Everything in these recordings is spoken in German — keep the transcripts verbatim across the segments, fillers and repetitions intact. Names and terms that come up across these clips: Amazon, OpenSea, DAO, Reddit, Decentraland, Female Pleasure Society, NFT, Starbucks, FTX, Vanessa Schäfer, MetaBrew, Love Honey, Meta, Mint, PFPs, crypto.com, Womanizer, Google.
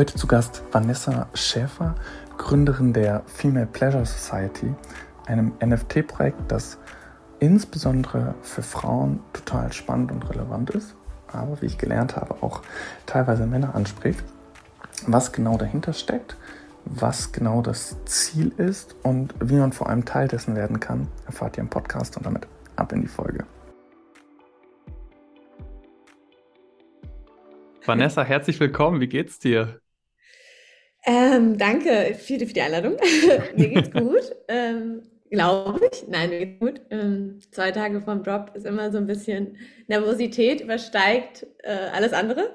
Heute zu Gast Vanessa Schäfer, Gründerin der Female Pleasure Society, einem N F T-Projekt, das insbesondere für Frauen total spannend und relevant ist, aber wie ich gelernt habe, auch teilweise Männer anspricht. Was genau dahinter steckt, was genau das Ziel ist und wie man vor allem Teil dessen werden kann, erfahrt ihr im Podcast und damit ab in die Folge. Vanessa, herzlich willkommen. Wie geht's dir? Ähm, danke für die, für die Einladung. Mir geht's gut, ähm, glaube ich. Nein, mir geht's gut. Ähm, zwei Tage vom Drop ist immer so ein bisschen Nervosität, übersteigt äh, alles andere.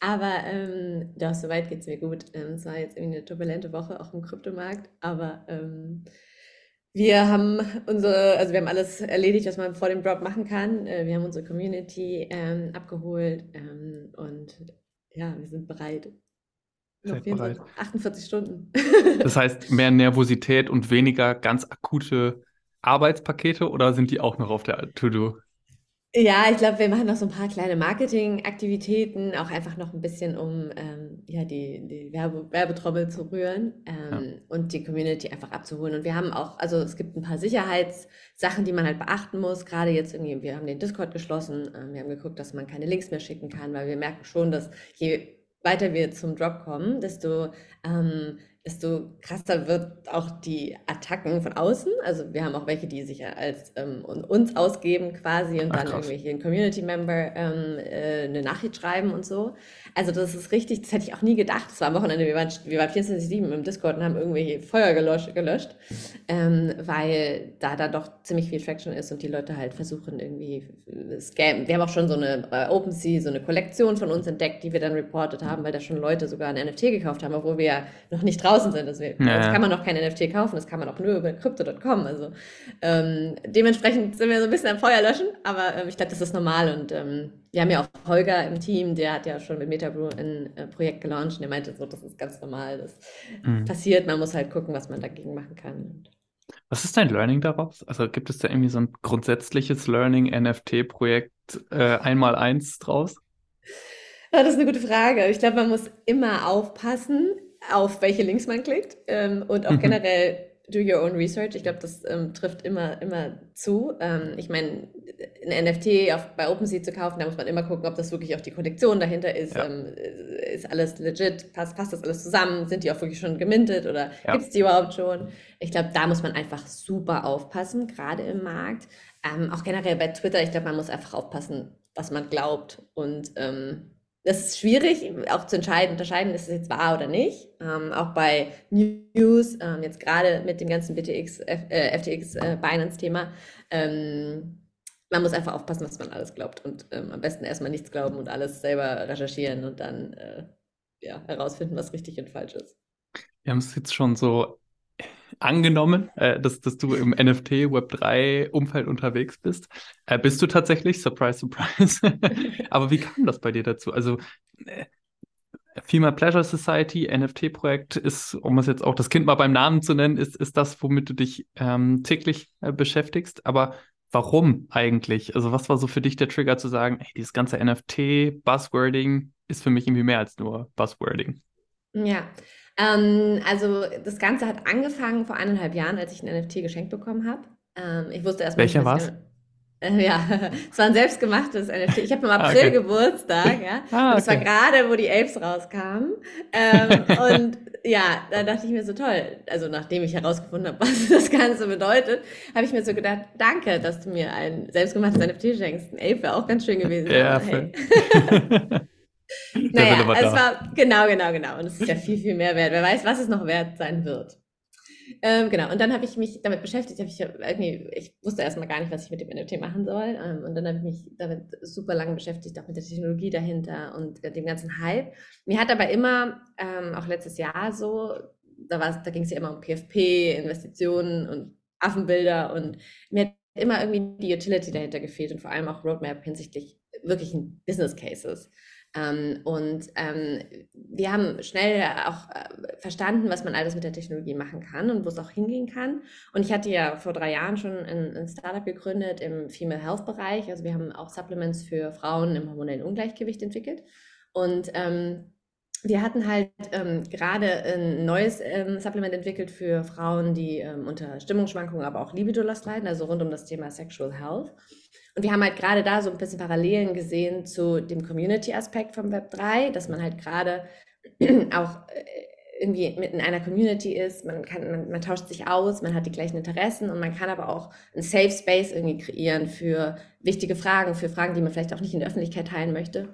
Aber ähm, doch, soweit geht's mir gut. Ähm, es war jetzt irgendwie eine turbulente Woche, auch im Kryptomarkt. Aber ähm, wir haben unsere, also wir haben alles erledigt, was man vor dem Drop machen kann. Äh, wir haben unsere Community ähm, abgeholt ähm, und ja, wir sind bereit. Seid bereit. achtundvierzig Stunden. Das heißt, mehr Nervosität und weniger ganz akute Arbeitspakete, oder sind die auch noch auf der To-Do? Ja, ich glaube, wir machen noch so ein paar kleine Marketingaktivitäten, auch einfach noch ein bisschen, um ähm, ja, die, die Werbe- Werbetrommel zu rühren ähm, ja. und die Community einfach abzuholen. Und wir haben auch, also es gibt ein paar Sicherheitssachen, die man halt beachten muss. Gerade jetzt irgendwie, wir haben den Discord geschlossen, ähm, wir haben geguckt, dass man keine Links mehr schicken kann, weil wir merken schon, dass je weiter wir zum Drop kommen, desto, ähm, desto krasser wird auch die Attacken von außen. Also wir haben auch welche, die sich als ähm, uns ausgeben quasi und Ach, dann krass. Irgendwelche Community-Member ähm, äh, eine Nachricht schreiben und so. Also das ist richtig, das hätte ich auch nie gedacht. Das war am Wochenende, wir waren, wir waren vierundzwanzig sieben im Discord und haben irgendwelche Feuer gelöscht, gelöscht ähm, weil da dann doch ziemlich viel Traction ist und die Leute halt versuchen irgendwie Scam. Wir haben auch schon so eine äh, OpenSea, so eine Kollektion von uns entdeckt, die wir dann reportet haben, weil da schon Leute sogar ein N F T gekauft haben, obwohl wir ja noch nicht draußen sind. Also wir, ja. Das kann man noch kein N F T kaufen, das kann man auch nur über crypto Punkt com. Also ähm, dementsprechend sind wir so ein bisschen am Feuer löschen, aber ähm, ich glaube, das ist normal. Und ähm, wir haben ja auch Holger im Team, der hat ja schon mit MetaBrew ein äh, Projekt gelauncht und der meinte so, das ist ganz normal, das mhm. passiert, man muss halt gucken, was man dagegen machen kann. Was ist dein Learning daraus? Also gibt es da irgendwie so ein grundsätzliches Learning, N F T-Projekt äh, einmal eins draus? Das ist eine gute Frage. Ich glaube, man muss immer aufpassen, auf welche Links man klickt ähm, und auch mhm. generell do your own research. Ich glaube, das ähm, trifft immer, immer zu. Ähm, ich meine, ein N F T auf, bei OpenSea zu kaufen, da muss man immer gucken, ob das wirklich auch die Kollektion dahinter ist. Ja. Ähm, ist alles legit? Passt, passt das alles zusammen? Sind die auch wirklich schon gemintet oder ja. gibt es die überhaupt schon? Ich glaube, da muss man einfach super aufpassen, gerade im Markt. Ähm, auch generell bei Twitter, ich glaube, man muss einfach aufpassen, was man glaubt und ähm, das ist schwierig, auch zu entscheiden, unterscheiden, ist es jetzt wahr oder nicht. Ähm, auch bei News, ähm, jetzt gerade mit dem ganzen B T X, F, äh, F T X äh, Binance-Thema, ähm, man muss einfach aufpassen, was man alles glaubt und ähm, am besten erstmal nichts glauben und alles selber recherchieren und dann äh, ja, herausfinden, was richtig und falsch ist. Wir haben es jetzt schon so angenommen, äh, dass, dass du im N F T-Web drei-Umfeld unterwegs bist. Äh, bist du tatsächlich? Surprise, surprise. Aber wie kam das bei dir dazu? Also äh, Female Pleasure Society, N F T-Projekt ist, um es jetzt auch das Kind mal beim Namen zu nennen, ist, ist das, womit du dich ähm, täglich äh, beschäftigst. Aber warum eigentlich? Also was war so für dich der Trigger zu sagen, ey, dieses ganze N F T-Buzzwording ist für mich irgendwie mehr als nur Buzzwording? Ja, ähm, also das Ganze hat angefangen vor eineinhalb Jahren, als ich ein N F T geschenkt bekommen habe. Ähm, ich wusste erstmal Welcher war es? Äh, ja, es war ein selbstgemachtes N F T. Ich habe im April okay. Geburtstag, ja. Ah, okay. Das war gerade, wo die Apes rauskamen. Ähm, und ja, da dachte ich mir so, toll, also nachdem ich herausgefunden habe, was das Ganze bedeutet, habe ich mir so gedacht, danke, dass du mir ein selbstgemachtes N F T schenkst. Ein Ape wäre auch ganz schön gewesen. Ja, hey. Naja, es war, genau, genau, genau. Und es ist ja viel, viel mehr wert. Wer weiß, was es noch wert sein wird. Ähm, genau, und dann habe ich mich damit beschäftigt. Hab ich, irgendwie, ich wusste erstmal gar nicht, was ich mit dem N F T machen soll. Ähm, und dann habe ich mich damit super lange beschäftigt, auch mit der Technologie dahinter und äh, dem ganzen Hype. Mir hat aber immer, ähm, auch letztes Jahr so, da, da ging es ja immer um P F P, Investitionen und Affenbilder. Und mir hat immer irgendwie die Utility dahinter gefehlt und vor allem auch Roadmap hinsichtlich wirklichen Business Cases. Ähm, und ähm, wir haben schnell auch äh, verstanden, was man alles mit der Technologie machen kann und wo es auch hingehen kann. Und ich hatte ja vor drei Jahren schon ein, ein Startup gegründet im Female Health Bereich. Also wir haben auch Supplements für Frauen im hormonellen Ungleichgewicht entwickelt. Und ähm, wir hatten halt ähm, gerade ein neues ähm, Supplement entwickelt für Frauen, die ähm, unter Stimmungsschwankungen, aber auch Libido-Loss leiden, also rund um das Thema Sexual Health. Und wir haben halt gerade da so ein bisschen Parallelen gesehen zu dem Community-Aspekt vom Web drei, dass man halt gerade auch irgendwie mit in einer Community ist, man, kann, man, man tauscht sich aus, man hat die gleichen Interessen und man kann aber auch einen Safe Space irgendwie kreieren für wichtige Fragen, für Fragen, die man vielleicht auch nicht in der Öffentlichkeit teilen möchte.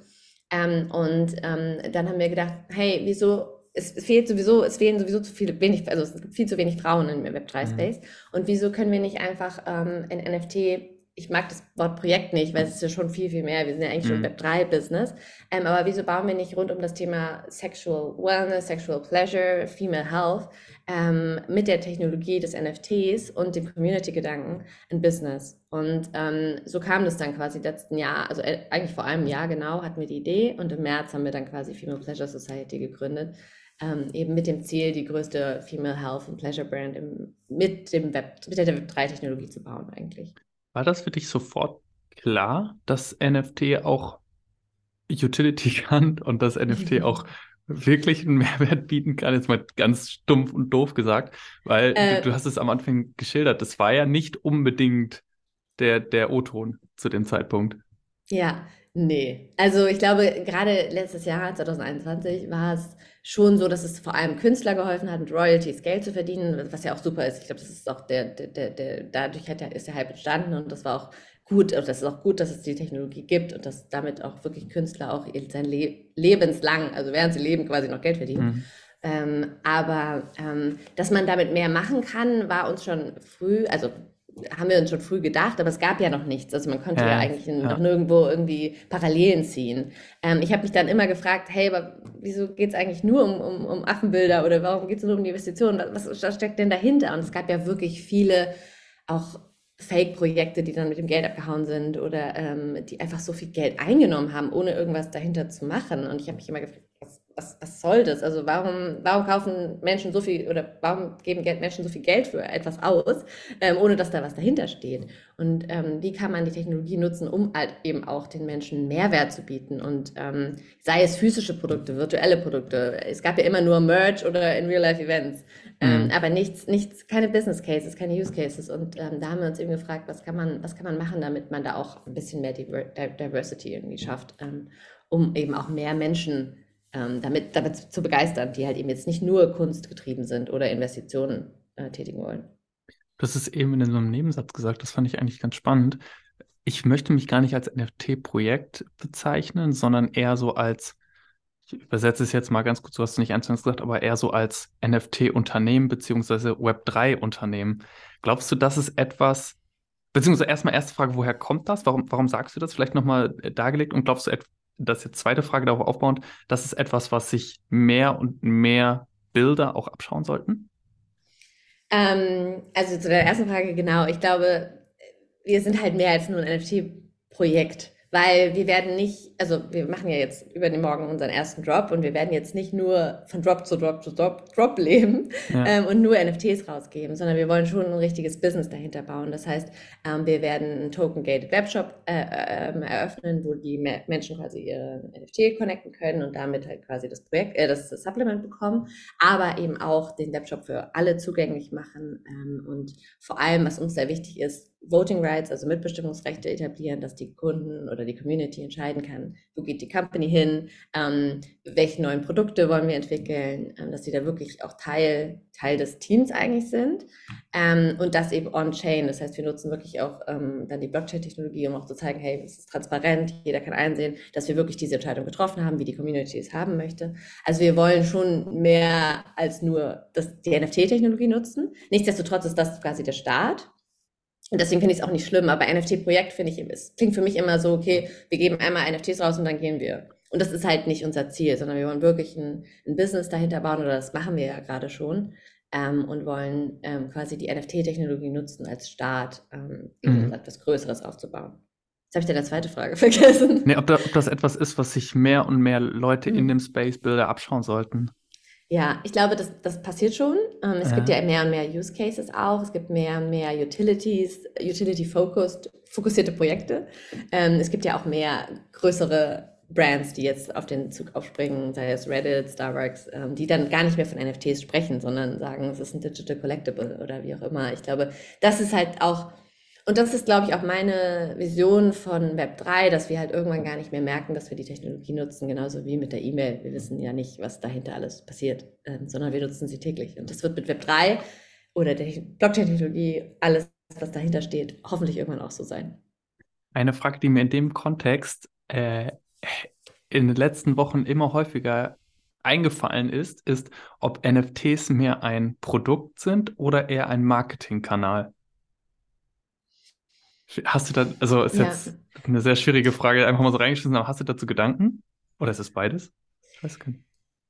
Ähm, und ähm, dann haben wir gedacht, hey, wieso, es fehlt sowieso, es fehlen sowieso zu viele, wenig, also es gibt viel zu wenig Frauen im Web drei Space. Mhm. Und wieso können wir nicht einfach ähm, in N F T, ich mag das Wort Projekt nicht, weil es ist ja schon viel, viel mehr, wir sind ja eigentlich mhm. schon Web drei Business, ähm, aber wieso bauen wir nicht rund um das Thema Sexual Wellness, Sexual Pleasure, Female Health, ähm, mit der Technologie des N F Ts und dem Community-Gedanken ein Business? Und ähm, so kam das dann quasi letzten Jahr, also äh, eigentlich vor einem Jahr genau, hatten wir die Idee und im März haben wir dann quasi Female Pleasure Society gegründet, ähm, eben mit dem Ziel, die größte Female Health und Pleasure Brand im, mit, dem Web, mit der Web drei Technologie zu bauen eigentlich. War das für dich sofort klar, dass N F T auch Utility kann und dass N F T auch wirklich einen Mehrwert bieten kann, jetzt mal ganz stumpf und doof gesagt, weil äh, du, du hast es am Anfang geschildert, das war ja nicht unbedingt Der, der O-Ton zu dem Zeitpunkt? Ja, nee. Also ich glaube, gerade letztes Jahr, zwanzig einundzwanzig, war es schon so, dass es vor allem Künstler geholfen hat, mit Royalties Geld zu verdienen, was ja auch super ist. Ich glaube, das ist auch der, der, der, der dadurch hat der, ist der Hype entstanden und das war auch gut, und das ist auch gut, dass es die Technologie gibt und dass damit auch wirklich Künstler auch sein Le- lebenslang, also während sie leben, quasi noch Geld verdienen. Mhm. Ähm, aber ähm, dass man damit mehr machen kann, war uns schon früh, also haben wir uns schon früh gedacht, aber es gab ja noch nichts. Also man konnte ja, ja eigentlich ja. noch nirgendwo irgendwie Parallelen ziehen. Ähm, ich habe mich dann immer gefragt, hey, aber wieso geht es eigentlich nur um, um, um Affenbilder oder warum geht es nur um die Investitionen? Was, was steckt denn dahinter? Und es gab ja wirklich viele auch Fake-Projekte, die dann mit dem Geld abgehauen sind oder ähm, die einfach so viel Geld eingenommen haben, ohne irgendwas dahinter zu machen. Und ich habe mich immer gefragt, was, was, was soll das? Also warum, warum kaufen Menschen so viel oder warum geben Menschen so viel Geld für etwas aus, ähm, ohne dass da was dahinter steht? Und ähm, wie kann man die Technologie nutzen, um halt eben auch den Menschen Mehrwert zu bieten? Und ähm, sei es physische Produkte, virtuelle Produkte, es gab ja immer nur Merch oder in Real-Life-Events, ähm, mhm. aber nichts, nichts, keine Business Cases, keine Use Cases. Und ähm, da haben wir uns eben gefragt, was kann man, was kann man machen, damit man da auch ein bisschen mehr Diversity irgendwie schafft, ähm, um eben auch mehr Menschen Ähm, damit, damit zu begeistern, die halt eben jetzt nicht nur kunstgetrieben sind oder Investitionen äh, tätigen wollen. Das ist eben in so einem Nebensatz gesagt, das fand ich eigentlich ganz spannend. Ich möchte mich gar nicht als N F T-Projekt bezeichnen, sondern eher so als, ich übersetze es jetzt mal ganz kurz, so hast du nicht eins zu eins gesagt, aber eher so als N F T-Unternehmen beziehungsweise Web drei Unternehmen. Glaubst du, das ist etwas, beziehungsweise erstmal erste Frage, woher kommt das? Warum, warum sagst du das? Vielleicht nochmal dargelegt und glaubst du etwas, das ist jetzt zweite Frage darauf aufbauend, das ist etwas, was sich mehr und mehr Bilder auch abschauen sollten? Ähm, also zu der ersten Frage, genau. Ich glaube, wir sind halt mehr als nur ein N F T-Projekt, weil wir werden nicht, also wir machen ja jetzt über den Morgen unseren ersten Drop und wir werden jetzt nicht nur von Drop zu Drop zu Drop, Drop leben ja. ähm, und nur N F Ts rausgeben, sondern wir wollen schon ein richtiges Business dahinter bauen. Das heißt, ähm, wir werden einen Token-Gated Webshop äh, äh, eröffnen, wo die Me- Menschen quasi ihre N F T connecten können und damit halt quasi das Projekt, äh, das Supplement bekommen, aber eben auch den Webshop für alle zugänglich machen ähm, und vor allem, was uns sehr wichtig ist, Voting Rights, also Mitbestimmungsrechte etablieren, dass die Kunden oder die Community entscheiden kann, wo geht die Company hin, ähm, welche neuen Produkte wollen wir entwickeln, ähm, dass sie da wirklich auch Teil, Teil des Teams eigentlich sind ähm, und das eben on-chain, das heißt, wir nutzen wirklich auch ähm, dann die Blockchain-Technologie, um auch zu zeigen, hey, es ist transparent, jeder kann einsehen, dass wir wirklich diese Entscheidung getroffen haben, wie die Community es haben möchte. Also wir wollen schon mehr als nur das, die N F T-Technologie nutzen. Nichtsdestotrotz ist das quasi der Start. Und deswegen finde ich es auch nicht schlimm, aber N F T-Projekt finde ich, es klingt für mich immer so, okay, wir geben einmal N F Ts raus und dann gehen wir. Und das ist halt nicht unser Ziel, sondern wir wollen wirklich ein, ein Business dahinter bauen oder das machen wir ja gerade schon ähm, und wollen ähm, quasi die N F T-Technologie nutzen als Start, ähm, mhm. etwas Größeres aufzubauen. Jetzt habe ich deine zweite Frage vergessen. Nee, ob, da, ob das etwas ist, was sich mehr und mehr Leute mhm. in dem Space-Builder abschauen sollten. Ja, ich glaube, das, das passiert schon. Ähm, es ja. gibt ja mehr und mehr Use Cases auch. Es gibt mehr und mehr Utilities, Utility-focused, fokussierte Projekte. Ähm, es gibt ja auch mehr größere Brands, die jetzt auf den Zug aufspringen, sei es Reddit, Starbucks, ähm, die dann gar nicht mehr von N F Ts sprechen, sondern sagen, es ist ein Digital Collectible oder wie auch immer. Ich glaube, das ist halt auch, und das ist, glaube ich, auch meine Vision von Web drei, dass wir halt irgendwann gar nicht mehr merken, dass wir die Technologie nutzen, genauso wie mit der E-Mail. Wir wissen ja nicht, was dahinter alles passiert, ähm, sondern wir nutzen sie täglich. Und das wird mit Web drei oder der Blockchain-Technologie, alles, was dahinter steht, hoffentlich irgendwann auch so sein. Eine Frage, die mir in dem Kontext äh, in den letzten Wochen immer häufiger eingefallen ist, ist, ob N F Ts mehr ein Produkt sind oder eher ein Marketingkanal. Hast du da, also ist ja. jetzt eine sehr schwierige Frage, einfach mal so reingeschmissen, aber hast du dazu Gedanken? Oder ist es beides? Ich weiß gar nicht.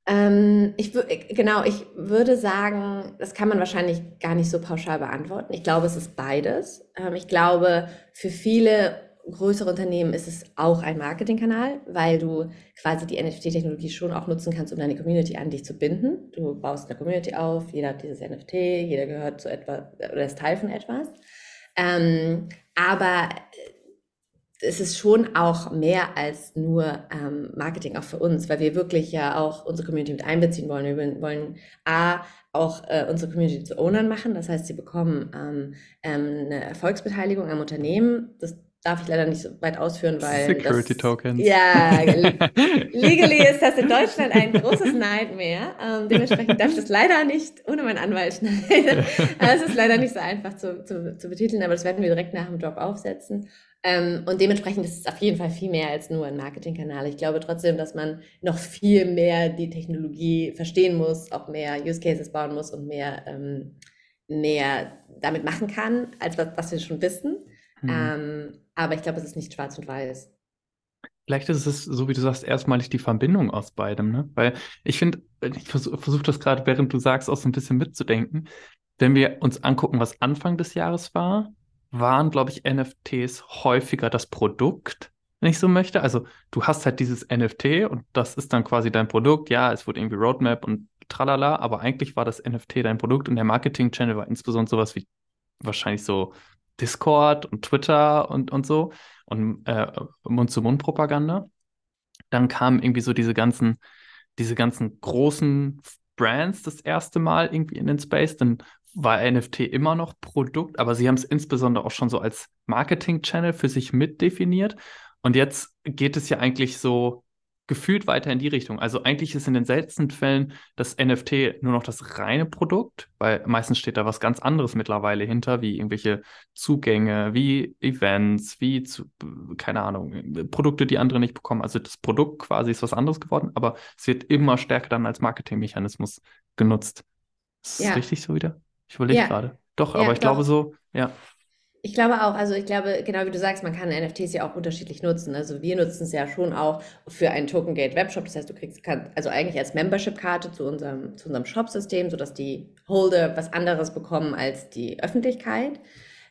Ähm, ich w- genau, ich würde sagen, das kann man wahrscheinlich gar nicht so pauschal beantworten. Ich glaube, es ist beides. Ähm, ich glaube, für viele größere Unternehmen ist es auch ein Marketingkanal, weil du quasi die N F T-Technologie schon auch nutzen kannst, um deine Community an dich zu binden. Du baust eine Community auf, jeder hat dieses N F T, jeder gehört zu etwas oder ist Teil von etwas. Ähm, aber es ist schon auch mehr als nur ähm, Marketing, auch für uns, weil wir wirklich ja auch unsere Community mit einbeziehen wollen. Wir wollen A, auch äh, unsere Community zu Ownern machen, das heißt, sie bekommen ähm, ähm, eine Erfolgsbeteiligung am Unternehmen. Das darf ich leider nicht so weit ausführen, weil... Security das, Tokens. Ja, legally ist das in Deutschland ein großes Nightmare. Ähm, dementsprechend darf ich das leider nicht ohne meinen Anwalt schneiden. Es ist leider nicht so einfach zu, zu, zu betiteln, aber das werden wir direkt nach dem Drop aufsetzen. Ähm, und dementsprechend ist es auf jeden Fall viel mehr als nur ein Marketingkanal. Ich glaube trotzdem, dass man noch viel mehr die Technologie verstehen muss, auch mehr Use Cases bauen muss und mehr, ähm, mehr damit machen kann, als was, was wir schon wissen. Hm. Ähm, aber ich glaube, es ist nicht schwarz und weiß. Vielleicht ist es, so wie du sagst, erstmalig die Verbindung aus beidem, ne? Weil ich finde, ich versuche versuch das gerade, während du sagst, auch so ein bisschen mitzudenken. Wenn wir uns angucken, was Anfang des Jahres war, waren, glaube ich, N F Ts häufiger das Produkt, wenn ich so möchte. Also du hast halt dieses N F T und das ist dann quasi dein Produkt. Ja, es wurde irgendwie Roadmap und tralala, aber eigentlich war das N F T dein Produkt und der Marketing-Channel war insbesondere sowas wie wahrscheinlich so Discord und Twitter und, und so und äh, Mund-zu-Mund-Propaganda. Dann kamen irgendwie so diese ganzen, diese ganzen großen Brands das erste Mal irgendwie in den Space. Dann war N F T immer noch Produkt, aber sie haben es insbesondere auch schon so als Marketing-Channel für sich mitdefiniert. Und jetzt geht es ja eigentlich so gefühlt weiter in die Richtung. Also eigentlich ist in den seltensten Fällen das N F T nur noch das reine Produkt, weil meistens steht da was ganz anderes mittlerweile hinter, wie irgendwelche Zugänge, wie Events, wie, zu, keine Ahnung, Produkte, die andere nicht bekommen. Also das Produkt quasi ist was anderes geworden, aber es wird immer stärker dann als Marketingmechanismus genutzt. Ist das ja. richtig so wieder? Ich überlege ja. gerade. Doch, ja, aber ich doch. glaube so, ja. Ich glaube auch, also ich glaube, genau wie du sagst, man kann N F Ts ja auch unterschiedlich nutzen. Also wir nutzen es ja schon auch für einen Token-Gate-Webshop. Das heißt, du kriegst kann, also eigentlich als Membership-Karte zu unserem, zu unserem Shop-System, sodass die Holder was anderes bekommen als die Öffentlichkeit.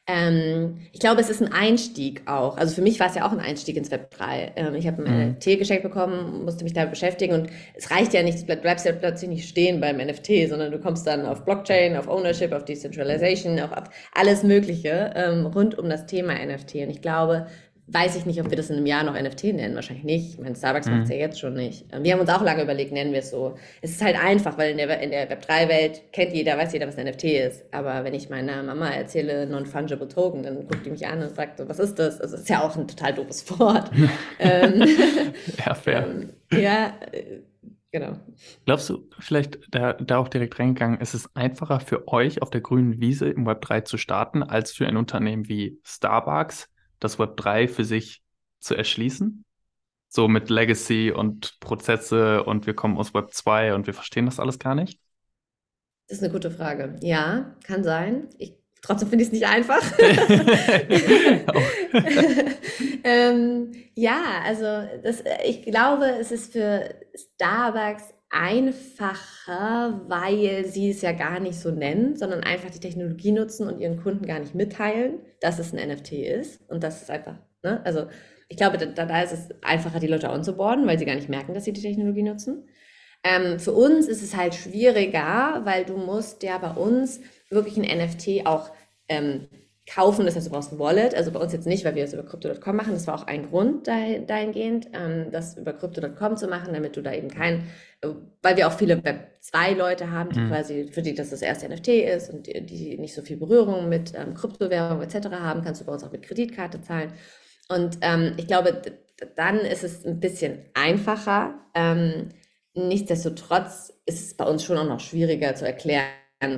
Ähm, ich glaube, es ist ein Einstieg auch. Also für mich war es ja auch ein Einstieg ins Web drei. Ähm, ich habe ein mhm. N F T geschenkt bekommen, musste mich damit beschäftigen und es reicht ja nicht, du bleibst ja plötzlich nicht stehen beim N F T, sondern du kommst dann auf Blockchain, auf Ownership, auf Decentralization, auf, auf alles Mögliche ähm, rund um das Thema N F T. Und ich glaube, weiß ich nicht, ob wir das in einem Jahr noch N F T nennen, wahrscheinlich nicht. Ich meine, Starbucks mhm. macht es ja jetzt schon nicht. Wir haben uns auch lange überlegt, nennen wir es so. Es ist halt einfach, weil in der, in der Web drei Welt kennt jeder, weiß jeder, was ein N F T ist. Aber wenn ich meiner Mama erzähle, Non-Fungible Token, dann guckt die mich an und sagt so, was ist das? Also, das ist ja auch ein total doofes Wort. ähm, ja, fair. Ähm, ja, äh, genau. Glaubst du, vielleicht da, da auch direkt reingegangen, ist es einfacher für euch auf der grünen Wiese im Web drei zu starten, als für ein Unternehmen wie Starbucks, das Web drei für sich zu erschließen? So mit Legacy und Prozesse und wir kommen aus Web zwei und wir verstehen das alles gar nicht? Das ist eine gute Frage. Ja, kann sein. Ich, trotzdem finde ich es nicht einfach. ähm, ja, also das, ich glaube, es ist für Starbucks einfacher, weil sie es ja gar nicht so nennen, sondern einfach die Technologie nutzen und ihren Kunden gar nicht mitteilen, dass es ein N F T ist. Und das ist einfach, ne? Also ich glaube, da, da ist es einfacher, die Leute onzuboarden, weil sie gar nicht merken, dass sie die Technologie nutzen. Ähm, für uns ist es halt schwieriger, weil du musst ja bei uns wirklich ein N F T auch ähm, kaufen, das heißt, du brauchst ein Wallet, also bei uns jetzt nicht, weil wir das über crypto Punkt com machen, das war auch ein Grund dahin, dahingehend, ähm, das über crypto Punkt com zu machen, damit du da eben kein, weil wir auch viele Web zwei Leute haben, die mhm. quasi, für die das das erste N F T ist und die, die nicht so viel Berührung mit ähm, Kryptowährung et cetera haben, kannst du bei uns auch mit Kreditkarte zahlen. Und ähm, ich glaube, dann ist es ein bisschen einfacher. Ähm, nichtsdestotrotz ist es bei uns schon auch noch schwieriger zu erklären,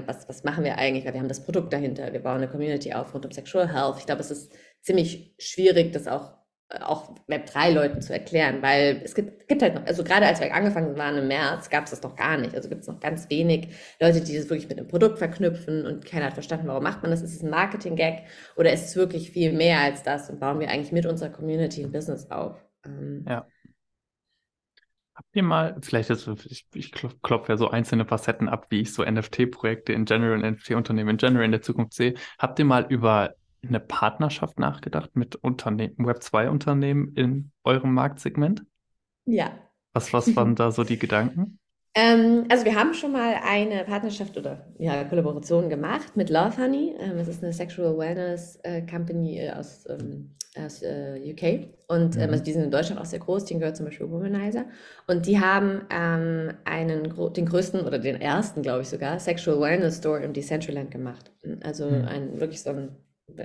was, was machen wir eigentlich, weil wir haben das Produkt dahinter, wir bauen eine Community auf rund um Sexual Health. Ich glaube, es ist ziemlich schwierig, das auch, auch Web drei Leuten zu erklären, weil es gibt, gibt halt noch, also gerade als wir angefangen waren im März, gab es das noch gar nicht. Also gibt es noch ganz wenig Leute, die das wirklich mit einem Produkt verknüpfen und keiner hat verstanden, warum macht man das? Ist es ein Marketing-Gag oder ist es wirklich viel mehr als das und bauen wir eigentlich mit unserer Community ein Business auf? Ähm, ja. Habt ihr mal, vielleicht ist, ich, ich klopfe ja so einzelne Facetten ab, wie ich so N F T-Projekte in general, N F T-Unternehmen in general in der Zukunft sehe. Habt ihr mal über eine Partnerschaft nachgedacht mit Unternehmen, Web zwei Unternehmen in eurem Marktsegment? Ja. Was, was waren da so die Gedanken? Ähm, also wir haben schon mal eine Partnerschaft oder ja, Kollaboration gemacht mit Love Honey. Ähm, das ist eine Sexual Wellness äh, Company aus, ähm, aus äh, U K. Und ähm, also die sind in Deutschland auch sehr groß, denen gehört zum Beispiel Womanizer. Und die haben ähm, einen gro- den größten oder den ersten, glaube ich sogar, Sexual Wellness Store im Decentraland gemacht. Also mhm. ein, wirklich so ein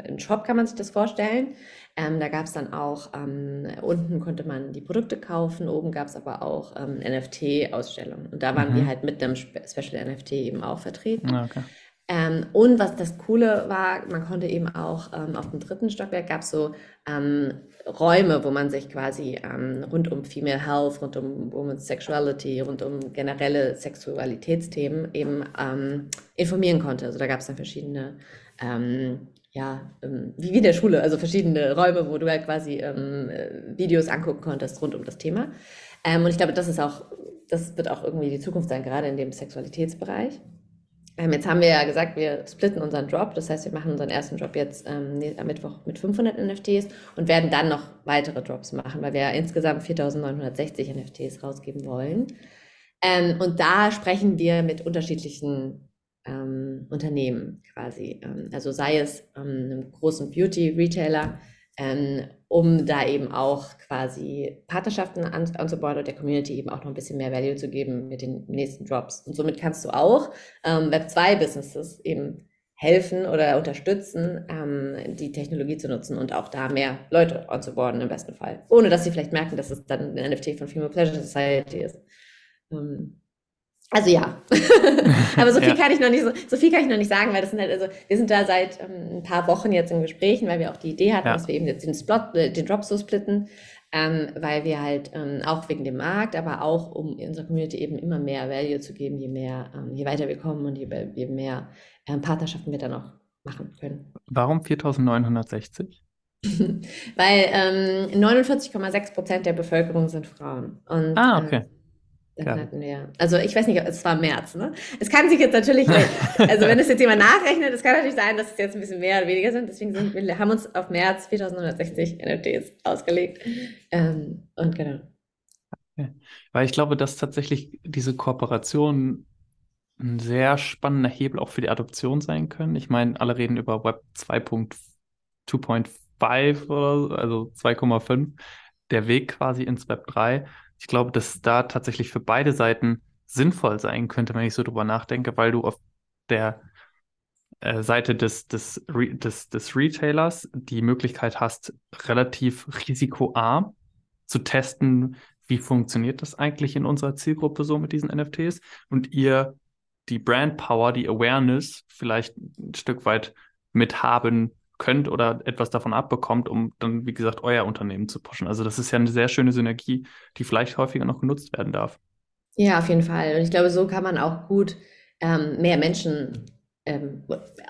Im Shop kann man sich das vorstellen. Ähm, da gab es dann auch, ähm, unten konnte man die Produkte kaufen, oben gab es aber auch ähm, N F T-Ausstellungen. Und da waren mhm. wir halt mit einem Special N F T eben auch vertreten. Okay. Ähm, und was das Coole war, man konnte eben auch ähm, auf dem dritten Stockwerk gab es so ähm, Räume, wo man sich quasi ähm, rund um Female Health, rund um Women's Sexuality, rund um generelle Sexualitätsthemen eben ähm, informieren konnte. Also da gab es dann verschiedene ähm, ja, wie in der Schule, also verschiedene Räume, wo du halt quasi ähm, Videos angucken konntest rund um das Thema. Ähm, und ich glaube, das ist auch, das wird auch irgendwie die Zukunft sein, gerade in dem Sexualitätsbereich. Ähm, jetzt haben wir ja gesagt, wir splitten unseren Drop, das heißt, wir machen unseren ersten Drop jetzt ähm, am Mittwoch mit fünfhundert N F Ts und werden dann noch weitere Drops machen, weil wir ja insgesamt viertausendneunhundertsechzig N F Ts rausgeben wollen. Ähm, und da sprechen wir mit unterschiedlichen Ähm, Unternehmen quasi, ähm, also sei es ähm, einem großen Beauty-Retailer, ähm, um da eben auch quasi Partnerschaften an, anzubauen und der Community eben auch noch ein bisschen mehr Value zu geben mit den nächsten Drops. Und somit kannst du auch ähm, Web zwei Businesses eben helfen oder unterstützen, ähm, die Technologie zu nutzen und auch da mehr Leute anzuborden im besten Fall, ohne dass sie vielleicht merken, dass es dann ein N F T von Female Pleasure Society ist. Ähm, Also ja, aber so viel, ja. kann ich noch nicht, so, so viel kann ich noch nicht sagen, weil das sind halt, also wir sind da seit ähm, ein paar Wochen jetzt in Gesprächen, weil wir auch die Idee hatten, ja. dass wir eben jetzt den, Splot, äh, den Drop so splitten, ähm, weil wir halt ähm, auch wegen dem Markt, aber auch um unserer Community eben immer mehr Value zu geben, je mehr, ähm, je weiter wir kommen und je, je mehr ähm, Partnerschaften wir dann auch machen können. Warum viertausendneunhundertsechzig? Weil ähm, neunundvierzig Komma sechs Prozent der Bevölkerung sind Frauen. Und, ah, okay. Ähm, Dann hatten wir, also ich weiß nicht, es war März, ne? Es kann sich jetzt natürlich, also wenn es jetzt jemand nachrechnet, es kann natürlich sein, dass es jetzt ein bisschen mehr oder weniger sind, deswegen sind, wir haben uns auf März viertausendneunhundertsechzig N F Ts ausgelegt ähm, und genau. Okay. Weil ich glaube, dass tatsächlich diese Kooperationen ein sehr spannender Hebel auch für die Adoption sein können. Ich meine, alle reden über Web zwei Punkt fünf oder so, also zwei Komma fünf, der Weg quasi ins Web drei. Ich glaube, dass da tatsächlich für beide Seiten sinnvoll sein könnte, wenn ich so drüber nachdenke, weil du auf der äh, Seite des, des, Re- des, des Retailers die Möglichkeit hast, relativ risikoarm zu testen, wie funktioniert das eigentlich in unserer Zielgruppe so mit diesen N F Ts und ihr die Brand Power, die Awareness vielleicht ein Stück weit mithaben könnt oder etwas davon abbekommt, um dann, wie gesagt, euer Unternehmen zu pushen. Also das ist ja eine sehr schöne Synergie, die vielleicht häufiger noch genutzt werden darf. Ja, auf jeden Fall. Und ich glaube, so kann man auch gut ähm, mehr Menschen ähm,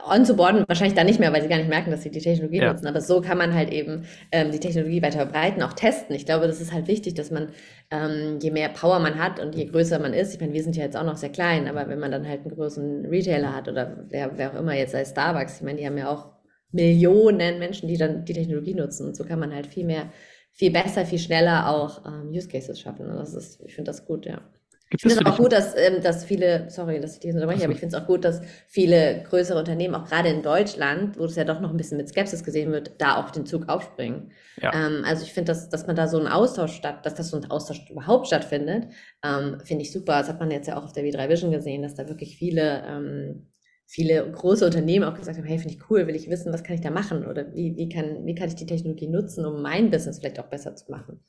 onzuboarden. Wahrscheinlich dann nicht mehr, weil sie gar nicht merken, dass sie die Technologie ja. nutzen. Aber so kann man halt eben ähm, die Technologie weiter verbreiten, auch testen. Ich glaube, das ist halt wichtig, dass man, ähm, je mehr Power man hat und je größer man ist, ich meine, wir sind ja jetzt auch noch sehr klein, aber wenn man dann halt einen großen Retailer hat oder wer, wer auch immer jetzt, sei Starbucks, ich meine, die haben ja auch Millionen Menschen, die dann die Technologie nutzen. Und so kann man halt viel mehr, viel besser, viel schneller auch ähm, Use Cases schaffen. Und das ist, ich finde das gut, ja. Gibt ich finde es auch gut, dass, ähm, dass viele, sorry, dass ich dich unterbreche, so. aber ich finde es auch gut, dass viele größere Unternehmen, auch gerade in Deutschland, wo es ja doch noch ein bisschen mit Skepsis gesehen wird, da auf den Zug aufspringen. Ja. Ähm, also ich finde, dass, dass man da so einen Austausch statt, dass das so ein Austausch überhaupt stattfindet, ähm, finde ich super. Das hat man jetzt ja auch auf der W drei Vision gesehen, dass da wirklich viele, ähm, viele große Unternehmen auch gesagt haben, hey, finde ich cool, will ich wissen, was kann ich da machen oder wie, wie, kann, wie kann ich die Technologie nutzen, um mein Business vielleicht auch besser zu machen.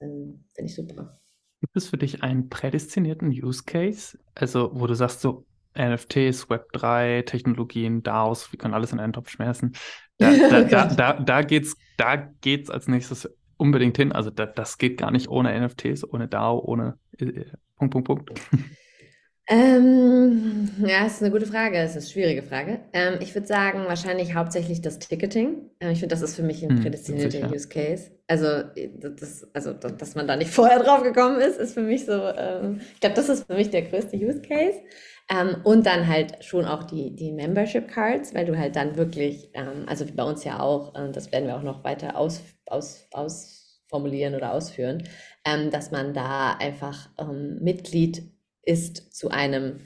Ähm, finde ich super. Gibt es für dich einen prädestinierten Use Case, also wo du sagst, so N F Ts, Web drei, Technologien, D A Os, wir können alles in einen Topf schmeißen, da, da, da, da, da geht's, da geht's als nächstes unbedingt hin, also da, das geht gar nicht ohne N F Ts, ohne D A O, ohne äh, Punkt, Punkt, Punkt. Ähm, ja, das ist eine gute Frage, das ist eine schwierige Frage. Ähm, ich würde sagen, wahrscheinlich hauptsächlich das Ticketing. Ähm, ich finde, das ist für mich ein hm, prädestinierter Use Case. Also, das, also, dass man da nicht vorher drauf gekommen ist, ist für mich so, ähm, ich glaube, das ist für mich der größte Use Case. Ähm, und dann halt schon auch die, die Membership Cards, weil du halt dann wirklich, ähm, also wie bei uns ja auch, äh, das werden wir auch noch weiter aus, aus, ausformulieren oder ausführen, ähm, dass man da einfach ähm, Mitglied ist zu einem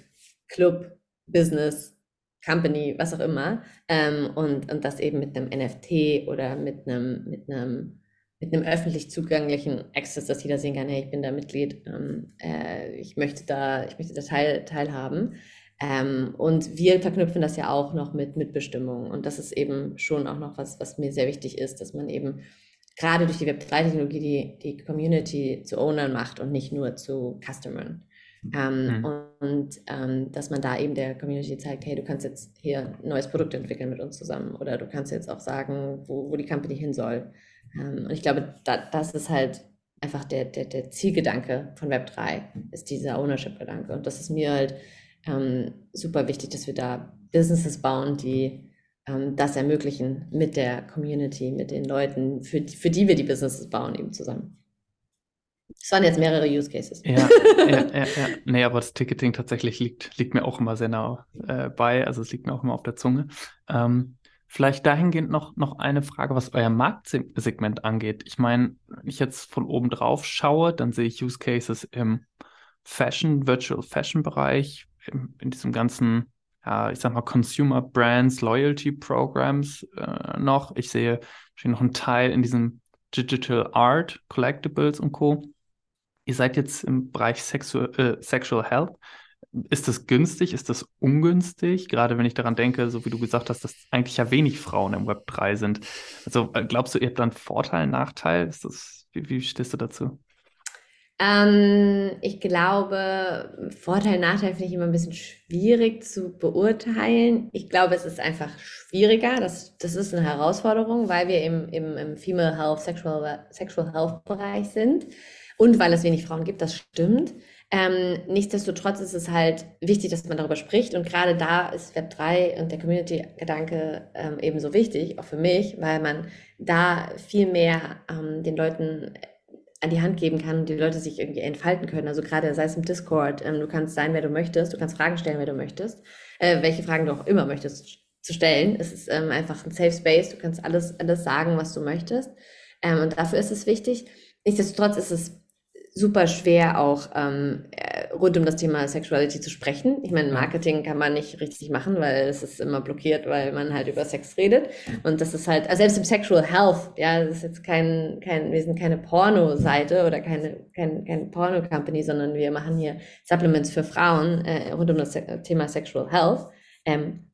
Club, Business, Company, was auch immer, ähm, und, und das eben mit einem N F T oder mit einem, mit einem, mit einem öffentlich zugänglichen Access, dass jeder sehen kann, hey, ich bin da Mitglied, ähm, äh, ich möchte da, ich möchte da teil, teilhaben. Ähm, und wir verknüpfen das ja auch noch mit Mitbestimmung. Und das ist eben schon auch noch was, was mir sehr wichtig ist, dass man eben gerade durch die Web drei Technologie die, die Community zu Ownern macht und nicht nur zu Customern. Ähm, mhm. Und ähm, dass man da eben der Community zeigt, hey, du kannst jetzt hier ein neues Produkt entwickeln mit uns zusammen oder du kannst jetzt auch sagen, wo, wo die Company hin soll. Ähm, und ich glaube, da, das ist halt einfach der, der, der Zielgedanke von Web drei, ist dieser Ownership-Gedanke. Und das ist mir halt ähm, super wichtig, dass wir da Businesses bauen, die ähm, das ermöglichen mit der Community, mit den Leuten, für, für die wir die Businesses bauen, eben zusammen. Es waren jetzt mehrere Use Cases. Ja, ja, ja, ja. Nee, aber das Ticketing tatsächlich liegt, liegt mir auch immer sehr nah äh, bei. Also es liegt mir auch immer auf der Zunge. Ähm, vielleicht dahingehend noch, noch eine Frage, was euer Marktsegment angeht. Ich meine, wenn ich jetzt von oben drauf schaue, dann sehe ich Use Cases im Fashion, Virtual Fashion Bereich, in, in diesem ganzen, ja, ich sag mal, Consumer Brands, Loyalty Programs äh, noch. Ich sehe noch einen Teil in diesem Digital Art, Collectibles und Co. Ihr seid jetzt im Bereich Sexu- äh, Sexual Health. Ist das günstig? Ist das ungünstig? Gerade wenn ich daran denke, so wie du gesagt hast, dass eigentlich ja wenig Frauen im Web drei sind. Also glaubst du, ihr habt dann Vorteil, Nachteil? Ist das, wie, wie stehst du dazu? Ähm, ich glaube, Vorteil, Nachteil finde ich immer ein bisschen schwierig zu beurteilen. Ich glaube, es ist einfach schwieriger. Das, das ist eine Herausforderung, weil wir im, im, im Female Health, Sexual, Sexual Health Bereich sind. Und weil es wenig Frauen gibt, das stimmt. Ähm, nichtsdestotrotz ist es halt wichtig, dass man darüber spricht. Und gerade da ist Web drei und der Community-Gedanke ähm, ebenso wichtig, auch für mich, weil man da viel mehr ähm, den Leuten an die Hand geben kann und die Leute sich irgendwie entfalten können. Also gerade sei es im Discord, ähm, du kannst sein, wer du möchtest, du kannst Fragen stellen, wer du möchtest, äh, welche Fragen du auch immer möchtest zu stellen. Es ist ähm, einfach ein Safe Space, du kannst alles, alles sagen, was du möchtest. Ähm, und dafür ist es wichtig. Nichtsdestotrotz ist es super schwer, auch ähm, rund um das Thema Sexuality zu sprechen. Ich meine, Marketing kann man nicht richtig machen, weil es ist immer blockiert, weil man halt über Sex redet. Und das ist halt, also selbst im Sexual Health, ja, das ist jetzt kein, kein, wir sind keine Porno-Seite oder keine, kein, kein Porno-Company, sondern wir machen hier Supplements für Frauen äh, rund um das Se- Thema Sexual Health. Ähm,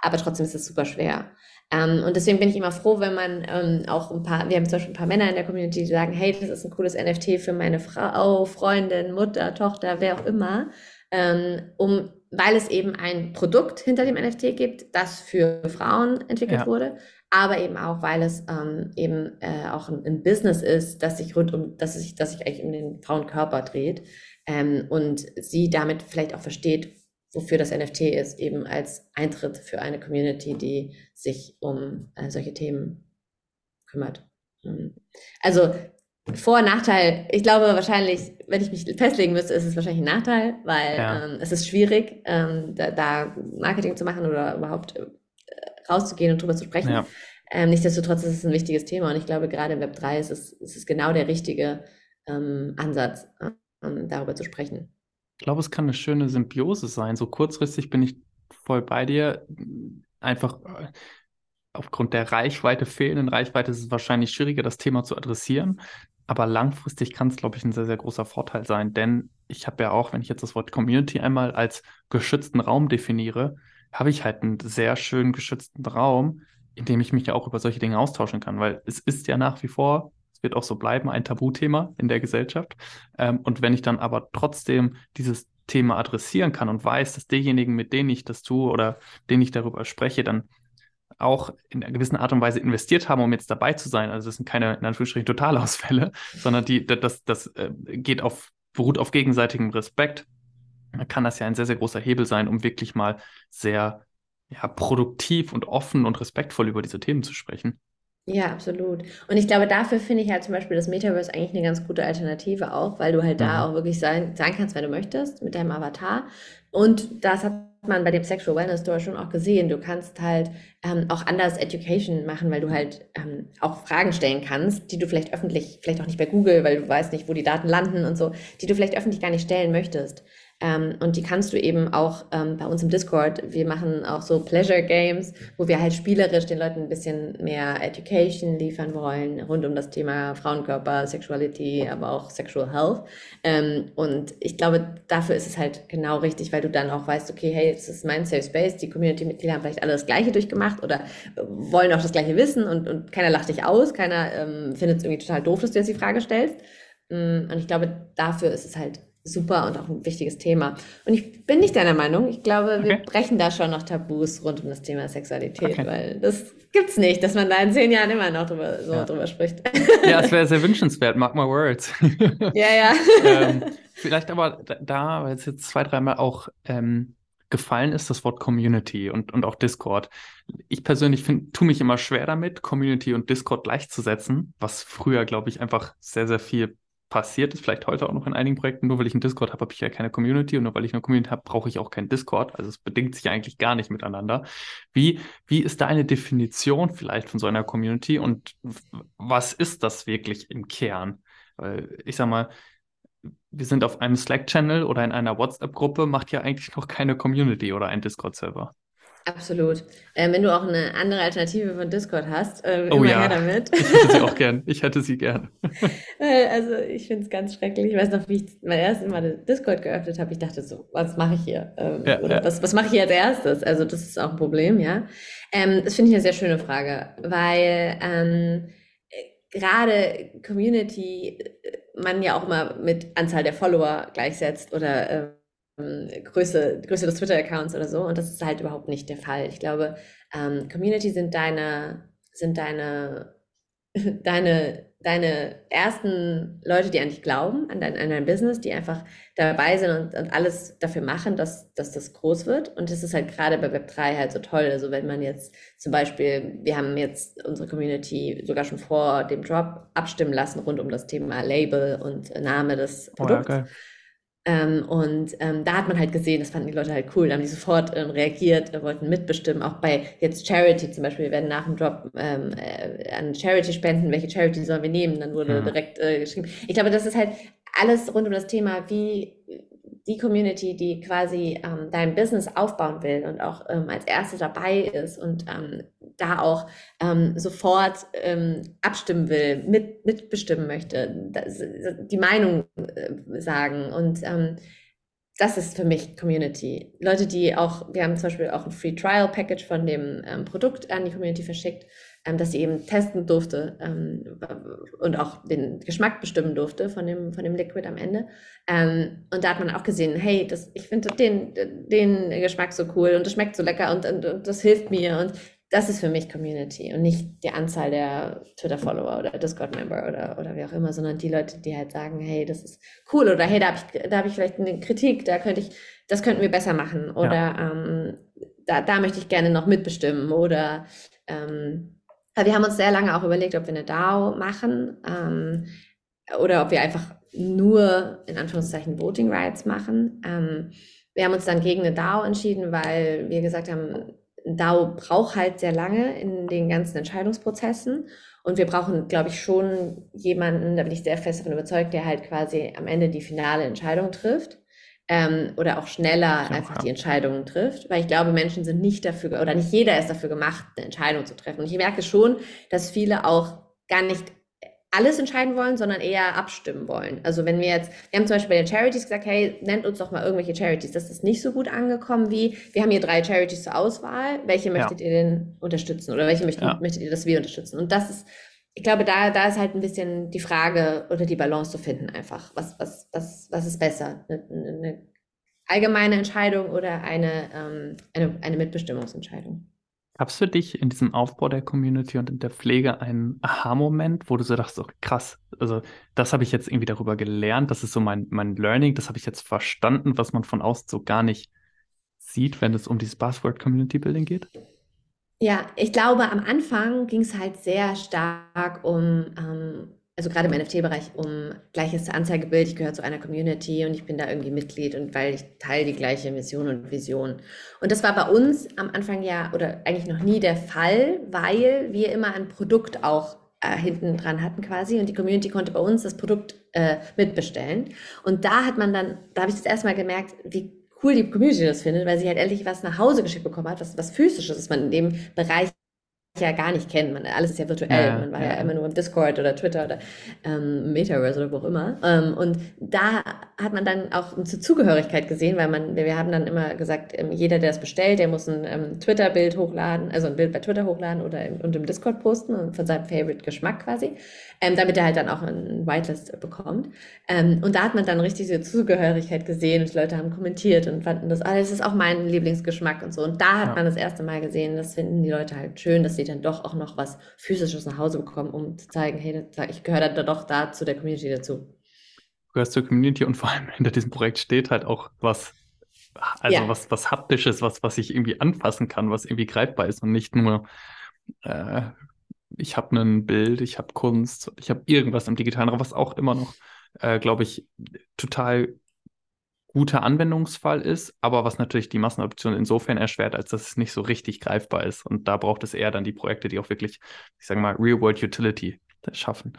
aber trotzdem ist es super schwer. Um, und deswegen bin ich immer froh, wenn man um, auch ein paar, wir haben zum Beispiel ein paar Männer in der Community, die sagen, hey, das ist ein cooles N F T für meine Frau, Freundin, Mutter, Tochter, wer auch immer, um, weil es eben ein Produkt hinter dem N F T gibt, das für Frauen entwickelt ja. wurde, aber eben auch, weil es um, eben äh, auch ein, ein Business ist, das sich rund um, dass sich, dass sich eigentlich um den Frauenkörper dreht ähm, und sie damit vielleicht auch versteht, wofür das N F T ist, eben als Eintritt für eine Community, die sich um äh, solche Themen kümmert. Also Vor- und Nachteil, ich glaube wahrscheinlich, wenn ich mich festlegen müsste, ist es wahrscheinlich ein Nachteil, weil ja. ähm, es ist schwierig, ähm, da, da Marketing zu machen oder überhaupt äh, rauszugehen und drüber zu sprechen. Ja. Ähm, nichtsdestotrotz ist es ein wichtiges Thema und ich glaube, gerade im Web drei ist es, ist es genau der richtige ähm, Ansatz, ähm, darüber zu sprechen. Ich glaube, es kann eine schöne Symbiose sein. So kurzfristig bin ich voll bei dir. Einfach aufgrund der Reichweite, fehlenden Reichweite, ist es wahrscheinlich schwieriger, das Thema zu adressieren. Aber langfristig kann es, glaube ich, ein sehr, sehr großer Vorteil sein. Denn ich habe ja auch, wenn ich jetzt das Wort Community einmal als geschützten Raum definiere, habe ich halt einen sehr schön geschützten Raum, in dem ich mich ja auch über solche Dinge austauschen kann. Weil es ist ja nach wie vor, wird auch so bleiben, ein Tabuthema in der Gesellschaft. Ähm, und wenn ich dann aber trotzdem dieses Thema adressieren kann und weiß, dass diejenigen, mit denen ich das tue oder denen ich darüber spreche, dann auch in einer gewissen Art und Weise investiert haben, um jetzt dabei zu sein. Also das sind keine, in Anführungsstrichen, Totalausfälle, sondern die, das, das geht auf, beruht auf gegenseitigem Respekt. Dann kann das ja ein sehr, sehr großer Hebel sein, um wirklich mal sehr ja, produktiv und offen und respektvoll über diese Themen zu sprechen. Ja, absolut. Und ich glaube, dafür finde ich halt zum Beispiel das Metaverse eigentlich eine ganz gute Alternative auch, weil du halt da ja. auch wirklich sein, sein kannst, wenn du möchtest, mit deinem Avatar. Und das hat man bei dem Sexual Wellness Store schon auch gesehen. Du kannst halt ähm, auch anders Education machen, weil du halt ähm, auch Fragen stellen kannst, die du vielleicht öffentlich, vielleicht auch nicht bei Google, weil du weißt nicht, wo die Daten landen und so, die du vielleicht öffentlich gar nicht stellen möchtest. Ähm, und die kannst du eben auch ähm, bei uns im Discord, wir machen auch so Pleasure Games, wo wir halt spielerisch den Leuten ein bisschen mehr Education liefern wollen, rund um das Thema Frauenkörper, Sexuality, aber auch Sexual Health. Ähm, und ich glaube, dafür ist es halt genau richtig, weil du dann auch weißt, okay, hey, es ist mein Safe Space, die Community-Mitglieder haben vielleicht alle das Gleiche durchgemacht oder wollen auch das Gleiche wissen und, und keiner lacht dich aus, keiner ähm, findet es irgendwie total doof, dass du jetzt die Frage stellst. Ähm, und ich glaube, dafür ist es halt super und auch ein wichtiges Thema. Und ich bin nicht deiner Meinung. Ich glaube, okay. wir brechen da schon noch Tabus rund um das Thema Sexualität, okay. weil das gibt's nicht, dass man da in zehn Jahren immer noch drüber, so ja. drüber spricht. Ja, es wäre sehr wünschenswert, mark my words. Ja, ja. ähm, vielleicht aber da, weil es jetzt zwei, dreimal auch ähm, gefallen ist, das Wort Community und, und auch Discord. Ich persönlich find, tue mich immer schwer damit, Community und Discord gleichzusetzen, was früher, glaube ich, einfach sehr, sehr viel passiert ist, vielleicht heute auch noch in einigen Projekten. Nur weil ich einen Discord habe, habe ich ja keine Community und nur weil ich eine Community habe, brauche ich auch keinen Discord. Also es bedingt sich eigentlich gar nicht miteinander. Wie, wie ist da eine Definition vielleicht von so einer Community und was ist das wirklich im Kern? Weil ich sag mal, wir sind auf einem Slack-Channel oder in einer WhatsApp-Gruppe, macht ja eigentlich noch keine Community oder einen Discord-Server. Absolut. Ähm, wenn du auch eine andere Alternative von Discord hast, äh, oh, immer ja. her damit. Ich hätte sie auch gern. Ich hätte sie gern. Also ich finde es ganz schrecklich. Ich weiß noch, wie ich mein erstes Mal Discord geöffnet habe. Ich dachte so, was mache ich hier? Ähm, ja, oder ja. was, was mache ich hier als erstes? Also das ist auch ein Problem, ja. Ähm, das finde ich eine sehr schöne Frage, weil ähm, gerade Community man ja auch immer mit Anzahl der Follower gleichsetzt oder ähm, Größe, Größe des Twitter-Accounts oder so, und das ist halt überhaupt nicht der Fall. Ich glaube, ähm, Community sind deine, sind deine, deine, deine ersten Leute, die an dich glauben, an dein, an dein Business, die einfach dabei sind und, und alles dafür machen, dass, dass das groß wird. Und das ist halt gerade bei Web drei halt so toll. Also wenn man jetzt zum Beispiel, wir haben jetzt unsere Community sogar schon vor dem Drop abstimmen lassen rund um das Thema Label und Name des Produkts. Oh, ja, geil. Ähm, und ähm, da hat man halt gesehen, das fanden die Leute halt cool, da haben die sofort ähm, reagiert, wollten mitbestimmen, auch bei jetzt Charity zum Beispiel, wir werden nach dem Drop ähm, äh, an Charity spenden, welche Charity sollen wir nehmen, dann wurde mhm. direkt äh, geschrieben. Ich glaube, das ist halt alles rund um das Thema, wie die Community, die quasi ähm, dein Business aufbauen will und auch ähm, als Erste dabei ist und ähm, da auch ähm, sofort ähm, abstimmen will, mit, mitbestimmen möchte, das, die Meinung äh, sagen. Und ähm, das ist für mich Community. Leute, die auch, wir haben zum Beispiel auch ein Free Trial Package von dem ähm, Produkt an die Community verschickt, ähm, dass sie eben testen durfte ähm, und auch den Geschmack bestimmen durfte von dem, von dem Liquid am Ende. Ähm, und da hat man auch gesehen, hey, das, ich finde den, den Geschmack so cool und das schmeckt so lecker und, und, und das hilft mir. Und das ist für mich Community und nicht die Anzahl der Twitter-Follower oder Discord-Member oder, oder wie auch immer, sondern die Leute, die halt sagen, hey, das ist cool oder hey, da habe ich, da hab ich vielleicht eine Kritik, da könnte ich, das könnten wir besser machen oder ja. ähm, da, da möchte ich gerne noch mitbestimmen oder ähm, wir haben uns sehr lange auch überlegt, ob wir eine D A O machen ähm, oder ob wir einfach nur, in Anführungszeichen, Voting Rights machen. Ähm, wir haben uns dann gegen eine D A O entschieden, weil wir gesagt haben, D A O braucht halt sehr lange in den ganzen Entscheidungsprozessen und wir brauchen, glaube ich, schon jemanden, da bin ich sehr fest davon überzeugt, der halt quasi am Ende die finale Entscheidung trifft. ähm, oder auch schneller so, einfach ja. die Entscheidungen trifft, weil ich glaube, Menschen sind nicht dafür, oder nicht jeder ist dafür gemacht, eine Entscheidung zu treffen. Und ich merke schon, dass viele auch gar nicht alles entscheiden wollen, sondern eher abstimmen wollen. Also wenn wir jetzt, wir haben zum Beispiel bei den Charities gesagt, hey, nennt uns doch mal irgendwelche Charities. Das ist nicht so gut angekommen wie, wir haben hier drei Charities zur Auswahl, welche möchtet ja. ihr denn unterstützen oder welche möchtet, ja. möchtet ihr, dass wir unterstützen? Und das ist, ich glaube, da, da ist halt ein bisschen die Frage oder die Balance zu finden einfach. Was, was, was, was ist besser? Eine, eine allgemeine Entscheidung oder eine, ähm, eine, eine Mitbestimmungsentscheidung? Gab es für dich in diesem Aufbau der Community und in der Pflege einen Aha-Moment, wo du so dachtest, oh, krass, also das habe ich jetzt irgendwie darüber gelernt, das ist so mein, mein Learning, das habe ich jetzt verstanden, was man von außen so gar nicht sieht, wenn es um dieses Buzzword-Community-Building geht? Ja, ich glaube, am Anfang ging es halt sehr stark um, ähm, also gerade im N F T-Bereich, um gleiches Anzeigebild. Ich gehöre zu einer Community und ich bin da irgendwie Mitglied und weil ich teile die gleiche Mission und Vision. Und das war bei uns am Anfang ja, oder eigentlich noch nie der Fall, weil wir immer ein Produkt auch äh, hinten dran hatten quasi und die Community konnte bei uns das Produkt äh, mitbestellen. Und da hat man dann, da habe ich das erstmal gemerkt, wie cool die Community das findet, weil sie halt endlich was nach Hause geschickt bekommen hat, was, was physisches, was man in dem Bereich ja gar nicht kennt. Man, alles ist ja virtuell, ja, man war ja. ja immer nur im Discord oder Twitter oder ähm, Metaverse oder wo auch immer. Ähm, und da hat man dann auch eine Zugehörigkeit gesehen, weil man, wir haben dann immer gesagt, ähm, jeder, der das bestellt, der muss ein ähm, Twitter-Bild hochladen, also ein Bild bei Twitter hochladen oder im, und im Discord posten und von seinem Favorite-Geschmack quasi, ähm, damit er halt dann auch ein Whitelist bekommt. Ähm, und da hat man dann richtig diese Zugehörigkeit gesehen und die Leute haben kommentiert und fanden das, ah, das ist auch mein Lieblingsgeschmack und so. Und da hat ja. man das erste Mal gesehen, das finden die Leute halt schön, dass sie dann doch auch noch was Physisches nach Hause bekommen, um zu zeigen, hey, ich gehöre da doch da zu der Community dazu. Du gehörst zur Community und vor allem hinter diesem Projekt steht halt auch was, also ja. was, was Haptisches, was, was ich irgendwie anfassen kann, was irgendwie greifbar ist und nicht nur, äh, ich habe ein Bild, ich habe Kunst, ich habe irgendwas im digitalen Raum, was auch immer noch, äh, glaube ich, total guter Anwendungsfall ist, aber was natürlich die Massenoption insofern erschwert, als dass es nicht so richtig greifbar ist. Und da braucht es eher dann die Projekte, die auch wirklich, ich sage mal, Real-World-Utility schaffen.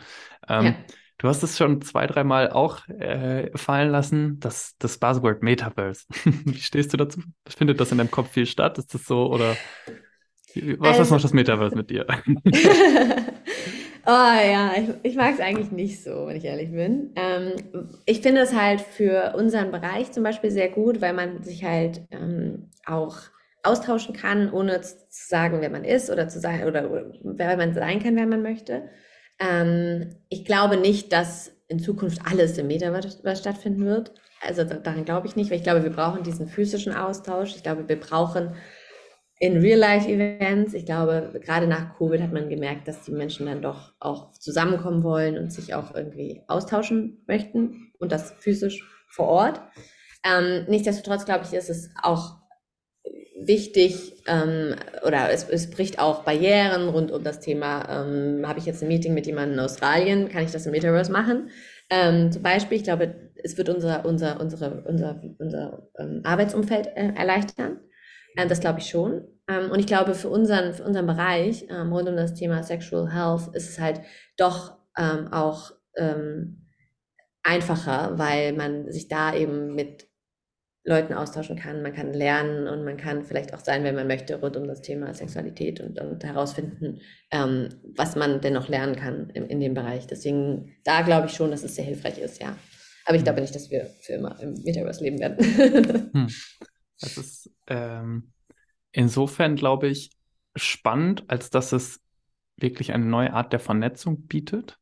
Ähm, ja. Du hast es schon zwei, dreimal auch äh, fallen lassen, das, das Buzzword Metaverse. Wie stehst du dazu? Findet das in deinem Kopf viel statt? Ist das so? Oder was also, macht das Metaverse mit dir? Oh ja, ich, ich mag es eigentlich nicht so, wenn ich ehrlich bin. Ähm, ich finde es halt für unseren Bereich zum Beispiel sehr gut, weil man sich halt ähm, auch austauschen kann, ohne zu sagen, wer man ist oder zu sagen, oder, oder wer man sein kann, wer man möchte. Ähm, ich glaube nicht, dass in Zukunft alles im Metaverse stattfinden wird. Also daran glaube ich nicht, weil ich glaube, wir brauchen diesen physischen Austausch. Ich glaube, wir brauchen in Real-Life-Events. Ich glaube, gerade nach Covid hat man gemerkt, dass die Menschen dann doch auch zusammenkommen wollen und sich auch irgendwie austauschen möchten und das physisch vor Ort. Ähm, nichtsdestotrotz, glaube ich, ist es auch wichtig ähm, oder es, es bricht auch Barrieren rund um das Thema, ähm, habe ich jetzt ein Meeting mit jemandem in Australien, kann ich das im Metaverse machen? Ähm, zum Beispiel, ich glaube, es wird unser, unser, unsere, unser, unser ähm, Arbeitsumfeld äh, erleichtern. Das glaube ich schon. Und ich glaube, für unseren, für unseren Bereich rund um das Thema Sexual Health ist es halt doch auch einfacher, weil man sich da eben mit Leuten austauschen kann. Man kann lernen und man kann vielleicht auch sein, wenn man möchte, rund um das Thema Sexualität und, und herausfinden, was man denn noch lernen kann in, in dem Bereich. Deswegen, da glaube ich schon, dass es sehr hilfreich ist, ja. Aber ich glaube nicht, dass wir für immer im Metaverse leben werden. Hm. Das ist ähm, insofern, glaube ich, spannend, als dass es wirklich eine neue Art der Vernetzung bietet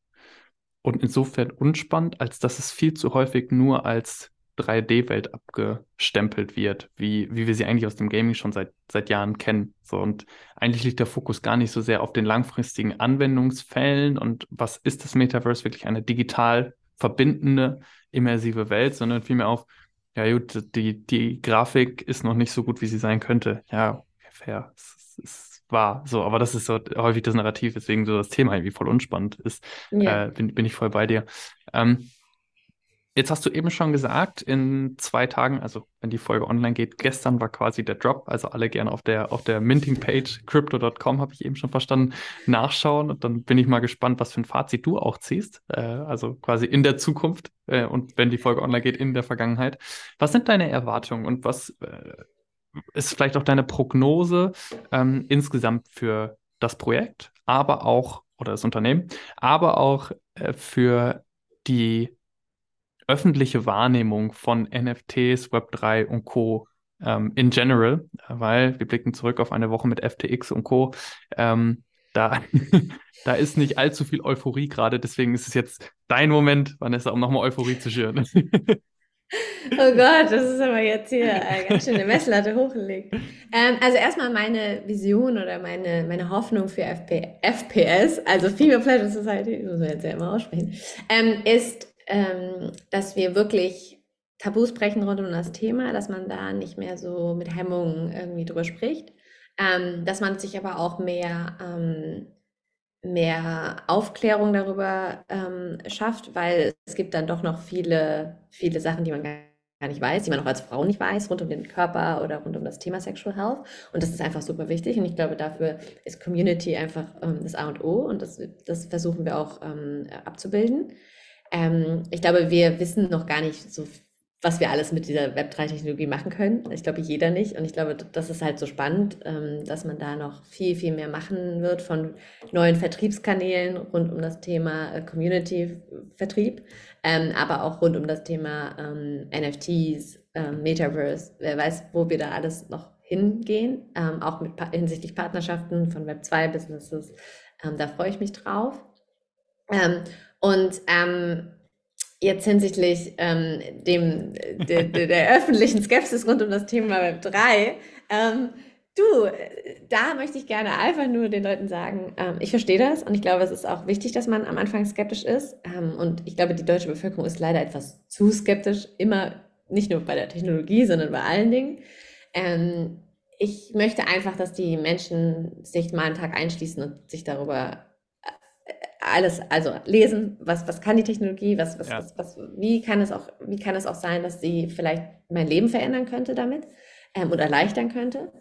und insofern unspannend, als dass es viel zu häufig nur als drei D-Welt abgestempelt wird, wie, wie wir sie eigentlich aus dem Gaming schon seit, seit Jahren kennen. So, und eigentlich liegt der Fokus gar nicht so sehr auf den langfristigen Anwendungsfällen und was ist das Metaverse, wirklich eine digital verbindende, immersive Welt, sondern vielmehr auf, ja gut, die, die Grafik ist noch nicht so gut, wie sie sein könnte. Ja, fair, es, es war so. Aber das ist so häufig das Narrativ, weswegen so das Thema irgendwie voll unspannend ist. Ja. Äh, bin, bin ich voll bei dir. Ähm, Jetzt hast du eben schon gesagt, in zwei Tagen, also wenn die Folge online geht, gestern war quasi der Drop, also alle gerne auf der auf der Minting-Page crypto Punkt com, habe ich eben schon verstanden, nachschauen, und dann bin ich mal gespannt, was für ein Fazit du auch ziehst, äh, also quasi in der Zukunft äh, und wenn die Folge online geht, in der Vergangenheit. Was sind deine Erwartungen und was äh, ist vielleicht auch deine Prognose ähm, insgesamt für das Projekt, aber auch, oder das Unternehmen, aber auch äh, für die öffentliche Wahrnehmung von N F Ts, Web drei und Co. Ähm, in general, weil wir blicken zurück auf eine Woche mit F T X und Co. Ähm, da, da ist nicht allzu viel Euphorie gerade, deswegen ist es jetzt dein Moment, Vanessa, um nochmal Euphorie zu schüren. Oh Gott, das ist aber jetzt hier eine ganz schöne Messlatte hochgelegt. Ähm, also erstmal meine Vision oder meine, meine Hoffnung für F P S, also Female Pleasure Society, das muss man jetzt ja immer aussprechen, ähm, ist, Ähm, dass wir wirklich Tabus brechen rund um das Thema, dass man da nicht mehr so mit Hemmungen irgendwie drüber spricht, ähm, dass man sich aber auch mehr, ähm, mehr Aufklärung darüber ähm, schafft, weil es gibt dann doch noch viele, viele Sachen, die man gar nicht weiß, die man auch als Frau nicht weiß, rund um den Körper oder rund um das Thema Sexual Health, und das ist einfach super wichtig, und ich glaube, dafür ist Community einfach ähm, das A und O, und das, das versuchen wir auch ähm, abzubilden. Ähm, ich glaube, wir wissen noch gar nicht so, was wir alles mit dieser Web drei Technologie machen können. Ich glaube, jeder nicht. Und ich glaube, das ist halt so spannend, ähm, dass man da noch viel, viel mehr machen wird von neuen Vertriebskanälen rund um das Thema Community-Vertrieb, ähm, aber auch rund um das Thema ähm, N F Ts, ähm, Metaverse. Wer weiß, wo wir da alles noch hingehen, ähm, auch mit pa- hinsichtlich Partnerschaften von Web zwei Businesses. Ähm, da freue ich mich drauf. Ähm, Und ähm, jetzt hinsichtlich ähm, dem, de, de, der öffentlichen Skepsis rund um das Thema Web drei, ähm, du, da möchte ich gerne einfach nur den Leuten sagen, ähm, ich verstehe das, und ich glaube, es ist auch wichtig, dass man am Anfang skeptisch ist. Ähm, und ich glaube, die deutsche Bevölkerung ist leider etwas zu skeptisch, immer, nicht nur bei der Technologie, sondern bei allen Dingen. Ähm, ich möchte einfach, dass die Menschen sich mal einen Tag einschließen und sich darüber alles, also lesen, was, was kann die Technologie, was, was, ja. was, was, wie kann es auch, wie kann es auch sein, dass sie vielleicht mein Leben verändern könnte damit ähm, und erleichtern könnte,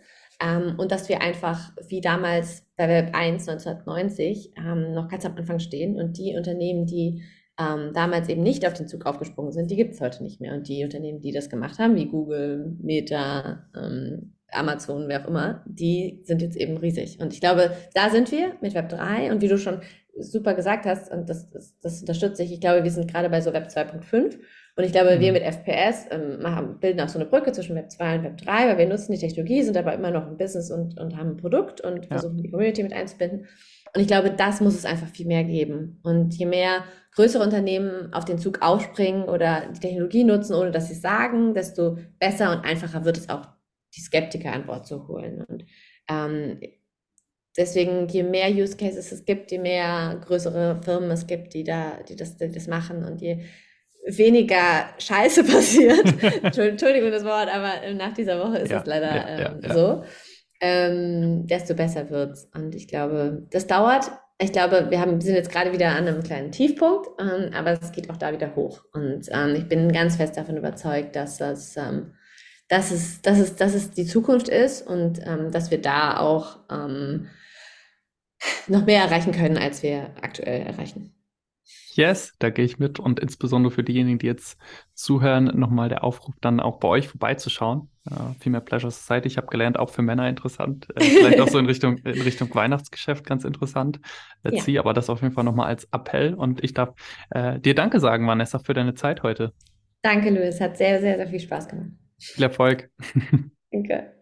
ähm, und dass wir einfach wie damals bei Web eins neunzehnhundertneunzig ähm, noch ganz am Anfang stehen, und die Unternehmen, die ähm, damals eben nicht auf den Zug aufgesprungen sind, die gibt es heute nicht mehr, und die Unternehmen, die das gemacht haben, wie Google, Meta, ähm, Amazon, wer auch immer, die sind jetzt eben riesig. Und ich glaube, da sind wir mit Web drei, und wie du schon super gesagt hast, und das, das, das unterstütze ich, ich glaube, wir sind gerade bei so Web zwei Punkt fünf, und ich glaube, mhm. wir mit F P S ähm, machen, bilden auch so eine Brücke zwischen Web zwei und Web drei, weil wir nutzen die Technologie, sind aber immer noch ein Business und, und haben ein Produkt und ja. versuchen, die Community mit einzubinden. Und ich glaube, das muss es einfach viel mehr geben. Und je mehr größere Unternehmen auf den Zug aufspringen oder die Technologie nutzen, ohne dass sie es sagen, desto besser und einfacher wird es auch, die Skeptiker an Bord zu holen. Und ähm, deswegen, je mehr Use Cases es gibt, je mehr größere Firmen es gibt, die da, die das, die das machen, und je weniger Scheiße passiert, Entschuldigung das Wort, aber nach dieser Woche ist ja, es leider ja, ähm, ja, ja. so, ähm, desto besser wird's. Und ich glaube, das dauert. Ich glaube, wir haben, sind jetzt gerade wieder an einem kleinen Tiefpunkt, ähm, aber es geht auch da wieder hoch. Und ähm, ich bin ganz fest davon überzeugt, dass das ähm, Dass es, dass, es, dass es die Zukunft ist, und ähm, dass wir da auch ähm, noch mehr erreichen können, als wir aktuell erreichen. Yes, da gehe ich mit, und insbesondere für diejenigen, die jetzt zuhören, nochmal der Aufruf, dann auch bei euch vorbeizuschauen. Uh, Female Pleasure Society, ich habe gelernt, auch für Männer interessant, äh, vielleicht auch so in Richtung, in Richtung Weihnachtsgeschäft ganz interessant. Let's see, aber das auf jeden Fall nochmal als Appell, und ich darf äh, dir Danke sagen, Vanessa, für deine Zeit heute. Danke, Louis, hat sehr, sehr, sehr viel Spaß gemacht. Viel Erfolg. Danke.